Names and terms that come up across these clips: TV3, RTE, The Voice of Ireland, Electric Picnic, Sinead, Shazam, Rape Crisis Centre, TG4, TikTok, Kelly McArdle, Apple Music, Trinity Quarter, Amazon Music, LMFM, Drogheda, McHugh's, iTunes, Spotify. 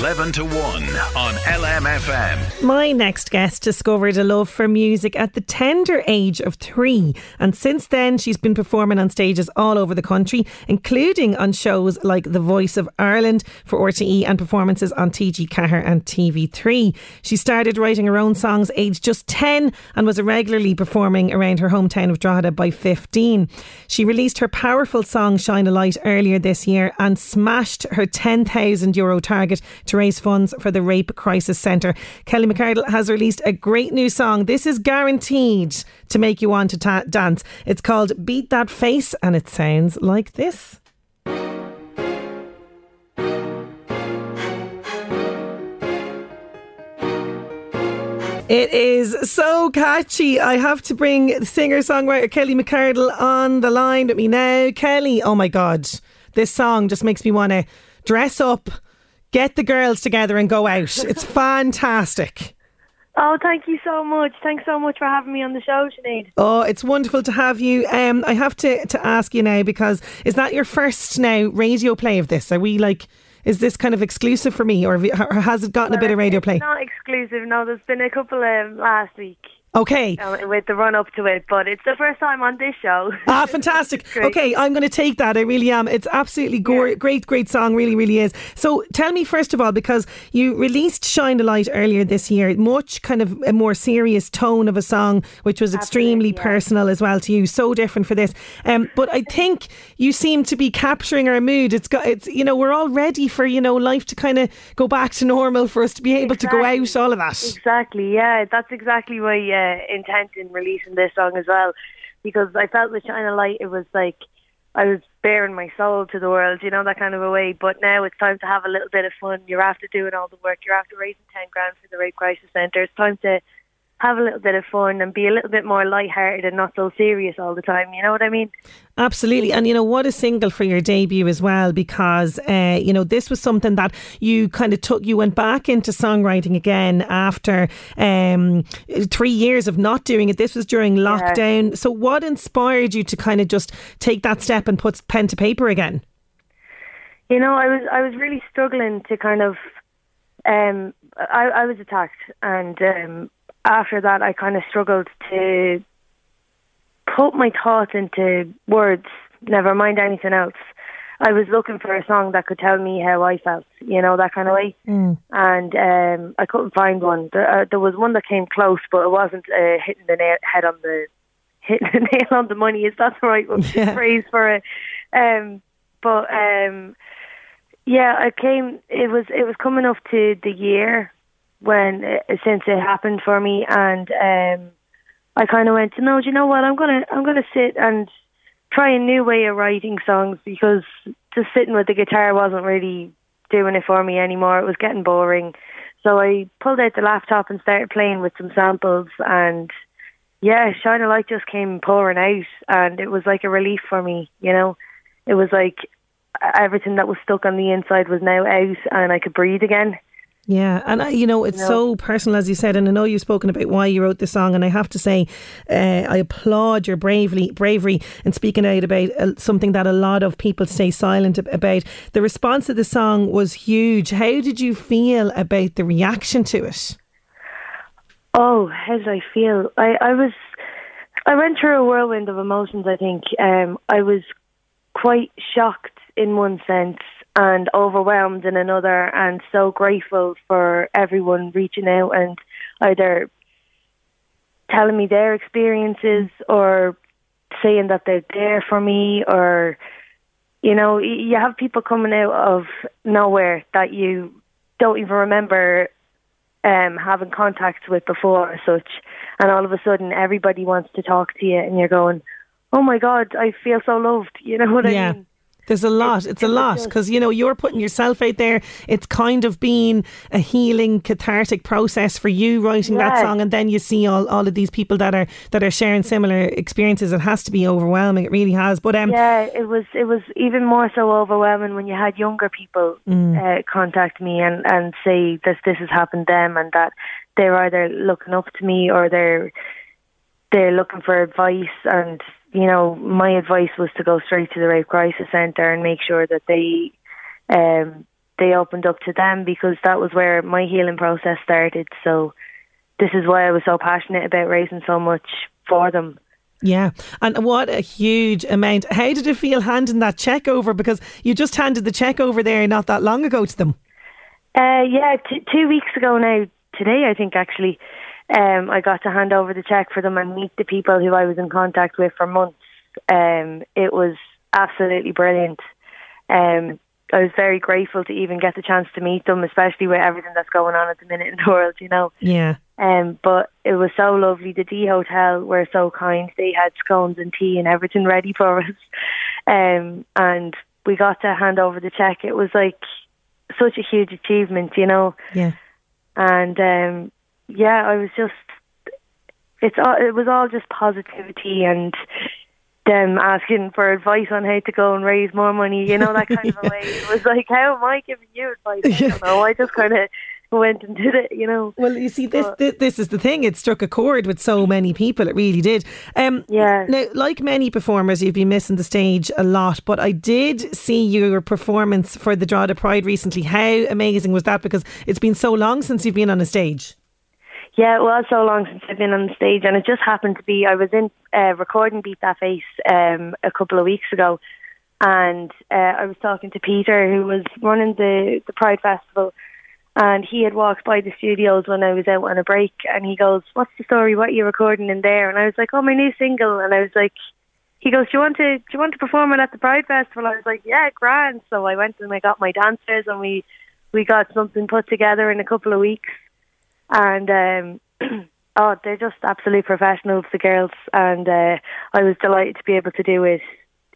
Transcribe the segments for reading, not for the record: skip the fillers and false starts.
11 to 1 on LMFM. My next guest discovered a love for music at the tender age of 3, and since then she's been performing on stages all over the country, including on shows like The Voice of Ireland for RTE and performances on TG4 and TV3. She started writing her own songs aged just 10 and was regularly performing around her hometown of Drogheda by 15. She released her powerful song Shine a Light earlier this year and smashed her €10,000 target to raise funds for the Rape Crisis Centre. Kelly McArdle has released a great new song. This is guaranteed to make you want to dance. It's called Beat That Face, and it sounds like this. It is so catchy. I have to bring singer-songwriter Kelly McArdle on the line with me now. Kelly, oh my God, this song just makes me want to dress up, get the girls together and go out. It's fantastic. Oh, thank you so much. Thanks so much for having me on the show, Sinead. Oh, it's wonderful to have you. I have to ask you now, because is that your first now radio play of this? Are we like, is this kind of exclusive for me, or has it gotten a bit of radio play? It's not exclusive, no. There's been a couple last week. Okay. With the run up to it, but it's the first time on this show. Ah, fantastic. Okay, I'm going to take that. I really am. It's absolutely great song. Really, really is. So tell me, first of all, because you released Shine a Light earlier this year, much kind of a more serious tone of a song, which was extremely personal as well to you. So different for this. But I think you seem to be capturing our mood. It's you know, we're all ready for, you know, life to kind of go back to normal, for us to be able to go out, all of that. Exactly, yeah. That's exactly why, yeah. Intent in releasing this song as well, because I felt with Shine a Light it was like I was bearing my soul to the world, you know, that kind of a way. But now it's time to have a little bit of fun. You're after doing all the work, you're after raising 10 grand for the Rape Crisis Centre. It's time to have a little bit of fun and be a little bit more lighthearted and not so serious all the time, you know what I mean? Absolutely. And you know, what a single for your debut as well, because you know, this was something that you kind of took, you went back into songwriting again after 3 years of not doing it. This was during lockdown. So what inspired you to kind of just take that step and put pen to paper again? You know, I was really struggling to kind of I was attacked, and after that I kind of struggled to put my thoughts into words, never mind anything else. I was looking for a song that could tell me how I felt, you know, that kind of way. And I couldn't find one. There was one that came close, but it wasn't hitting the nail on the money, is that the right phrase for it? It was coming up to the year since it happened for me, and I kind of went, no, do you know what? I'm gonna sit and try a new way of writing songs, because just sitting with the guitar wasn't really doing it for me anymore. It was getting boring, so I pulled out the laptop and started playing with some samples, and Shine a Light just came pouring out, and it was like a relief for me. You know, it was like everything that was stuck on the inside was now out, and I could breathe again. Yeah, and you know, it's so personal, as you said, and I know you've spoken about why you wrote this song, and I have to say, I applaud your bravery in speaking out about something that a lot of people stay silent about. The response to the song was huge. How did you feel about the reaction to it? Oh, how did I feel? I went through a whirlwind of emotions, I think. I was quite shocked in one sense and overwhelmed in another, and so grateful for everyone reaching out and either telling me their experiences or saying that they're there for me, or, you know, you have people coming out of nowhere that you don't even remember having contact with before or such, and all of a sudden everybody wants to talk to you and you're going, oh my God, I feel so loved, you know what I mean? There's a lot. It's a lot because, you know, you're putting yourself out there. It's kind of been a healing, cathartic process for you writing that song. And then you see all of these people that are sharing similar experiences. It has to be overwhelming. It really has. But it was even more so overwhelming when you had younger people contact me and say that this has happened to them and that they're either looking up to me or they're looking for advice. And you know, my advice was to go straight to the Rape Crisis Centre and make sure that they opened up to them, because that was where my healing process started. So this is why I was so passionate about raising so much for them. Yeah, and what a huge amount. How did it feel handing that cheque over? Because you just handed the cheque over there not that long ago to them. 2 weeks ago now, today I think actually. I got to hand over the cheque for them and meet the people who I was in contact with for months. It was absolutely brilliant. I was very grateful to even get the chance to meet them, especially with everything that's going on at the minute in the world, you know. Yeah. But it was so lovely. The D Hotel were so kind. They had scones and tea and everything ready for us. And we got to hand over the cheque. It was like such a huge achievement, you know. Yeah. And I was just, it was all just positivity and them asking for advice on how to go and raise more money, you know, that kind of a way. It was like, how am I giving you advice? I don't know, I just kind of went and did it, you know. Well, you see, this is the thing. It struck a chord with so many people. It really did. Now, like many performers, you've been missing the stage a lot, but I did see your performance for the Drogheda Pride recently. How amazing was that? Because it's been so long since you've been on a stage. Yeah, it was so long since I've been on stage, and it just happened to be I was in recording Beat That Face a couple of weeks ago, and I was talking to Peter, who was running the Pride Festival, and he had walked by the studios when I was out on a break, and he goes, "What's the story? What are you recording in there?" And I was like, "Oh, my new single." And I was like, he goes, "Do you want to perform it at the Pride Festival?" I was like, "Yeah, grand." So I went and I got my dancers, and we got something put together in a couple of weeks. And they're just absolute professionals, the girls. And I was delighted to be able to do it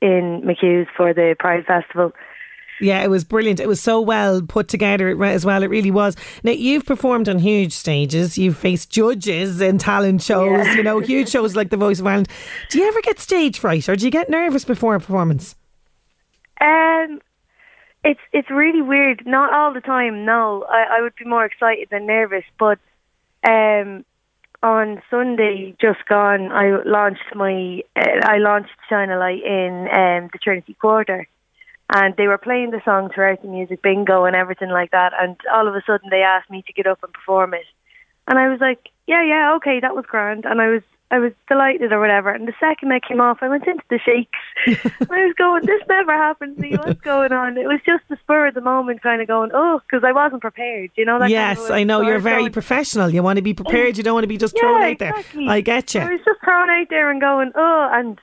in McHugh's for the Pride Festival. Yeah, it was brilliant. It was so well put together as well. It really was. Now, you've performed on huge stages. You've faced judges in talent shows, you know, huge shows like The Voice of Ireland. Do you ever get stage fright, or do you get nervous before a performance? It's really weird. Not all the time, no. I would be more excited than nervous. But on Sunday, just gone, I launched Shine a Light in the Trinity Quarter. And they were playing the song throughout the music bingo and everything like that. And all of a sudden they asked me to get up and perform it. And I was like, yeah, okay, that was grand. And I was delighted or whatever, and the second I came off I went into the shakes. I was going, this never happened to me, what's going on? It was just the spur of the moment kind of going, because I wasn't prepared, you know. That yes, kind of I know, you're very going, professional, you want to be prepared, you don't want to be just thrown out there. I get you. I was just thrown out there and going, and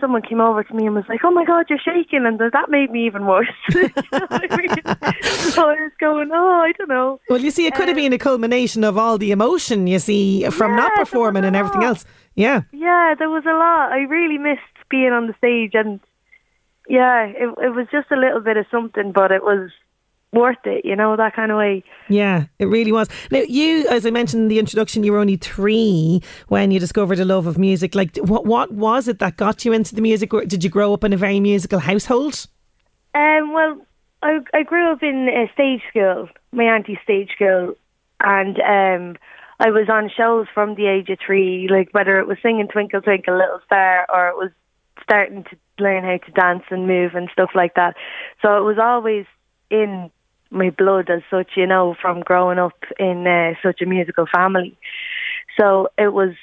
someone came over to me and was like, "Oh my God, you're shaking," and that made me even worse. You know what I mean? So I was going, I don't know. Well, you see, it could have been a culmination of all the emotion, you see, from not performing and everything else. Yeah, there was a lot. I really missed being on the stage, and it was just a little bit of something, but it was worth it, you know, that kind of way. Yeah, it really was. Now, you, as I mentioned in the introduction, you were only 3 when you discovered a love of music. Like, what was it that got you into the music? Did you grow up in a very musical household? I grew up in a stage school, my auntie's stage school, and I was on shows from the age of 3, like whether it was singing Twinkle Twinkle Little Star or it was starting to learn how to dance and move and stuff like that. So it was always in my blood as such, you know, from growing up in such a musical family. So it was,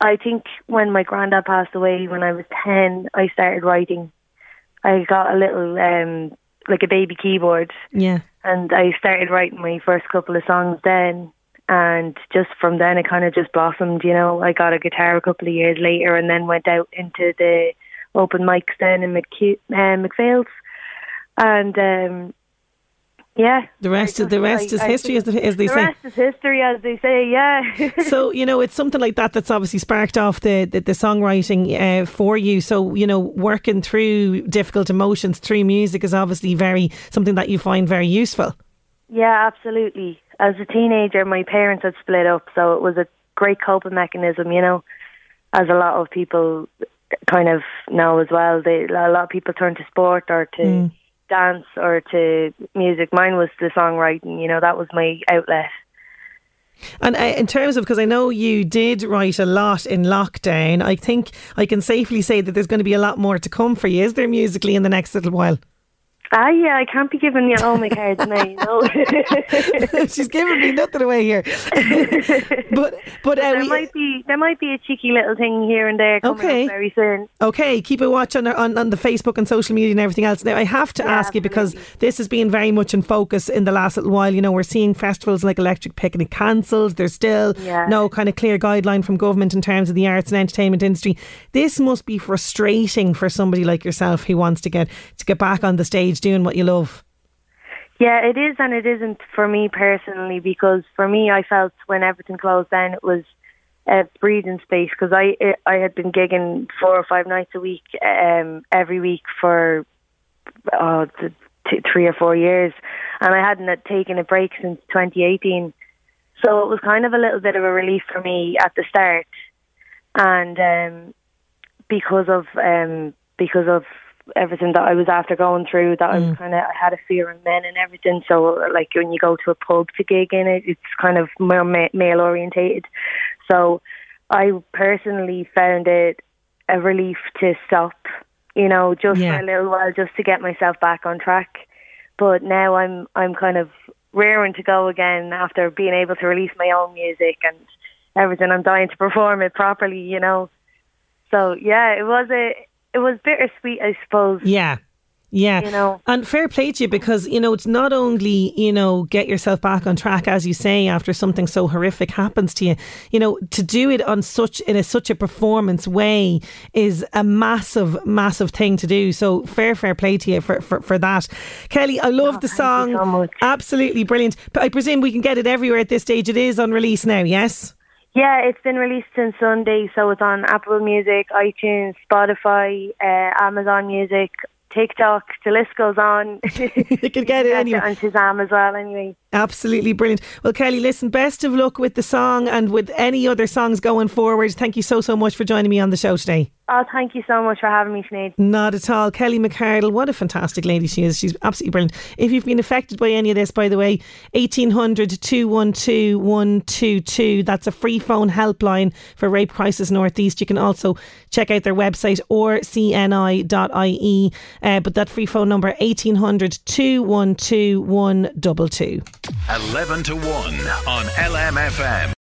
I think when my granddad passed away when I was 10, I started writing. I got a little, like a baby keyboard. Yeah. And I started writing my first couple of songs then. And just from then, it kind of just blossomed, you know. I got a guitar a couple of years later and then went out into the open mics then in McPhail's. And, yeah. The rest is history, as they say. The rest is history, as they say, yeah. So, you know, it's something like that that's obviously sparked off the songwriting for you. So, you know, working through difficult emotions through music is obviously something that you find very useful. Yeah, absolutely. As a teenager, my parents had split up, so it was a great coping mechanism, you know, as a lot of people kind of know as well. A lot of people turn to sport or to... dance or to music. Mine was the songwriting, you know, that was my outlet. And in terms of, because I know you did write a lot in lockdown, I think I can safely say that there's going to be a lot more to come for you, is there, musically, in the next little while? Yeah, I can't be giving you all my cards now, you know. She's giving me nothing away here. But there might be a cheeky little thing here and there coming up very soon. Okay, keep a watch on the Facebook and social media and everything else. Now, I have to ask you, because this has been very much in focus in the last little while. You know, we're seeing festivals like Electric Picnic cancelled. There's still no kind of clear guideline from government in terms of the arts and entertainment industry. This must be frustrating for somebody like yourself who wants to get back on the stage doing what you love. Yeah, it is, and it isn't for me personally, because for me, I felt when everything closed down, it was a breathing space, because I had been gigging 4 or 5 nights a week, every week for 3 or 4 years, and I hadn't had taken a break since 2018, so it was kind of a little bit of a relief for me at the start, and because of everything that I was after going through, that I had a fear of men and everything. So like when you go to a pub to gig in it, it's kind of more male orientated. So I personally found it a relief to stop, you know, just for a little while, just to get myself back on track. But now I'm kind of raring to go again after being able to release my own music and everything. I'm dying to perform it properly, you know. So yeah, it was bittersweet, I suppose. Yeah. Yeah. You know. And fair play to you, because, you know, it's not only, you know, get yourself back on track, as you say, after something so horrific happens to you, you know, to do it in such a performance way is a massive, massive thing to do. So fair play to you for that. Kelly, I love the song. Thank you so much. Absolutely brilliant. But I presume we can get it everywhere at this stage. It is on release now, yes? Yeah, it's been released since Sunday, so it's on Apple Music, iTunes, Spotify, Amazon Music, TikTok, the list goes on. You can get it anyway. And Shazam as well, anyway. Absolutely brilliant. Well, Kelly, listen, best of luck with the song and with any other songs going forward. Thank you so much for joining me on the show today. Oh, thank you so much for having me, Sinead. Not at all. Kelly McArdle, what a fantastic lady she is. She's absolutely brilliant. If you've been affected by any of this, by the way, 1800 212 122. That's a free phone helpline for Rape Crisis Northeast. You can also check out their website or cni.ie. But that free phone number, 1800 212 122. 11 to 1 on LMFM.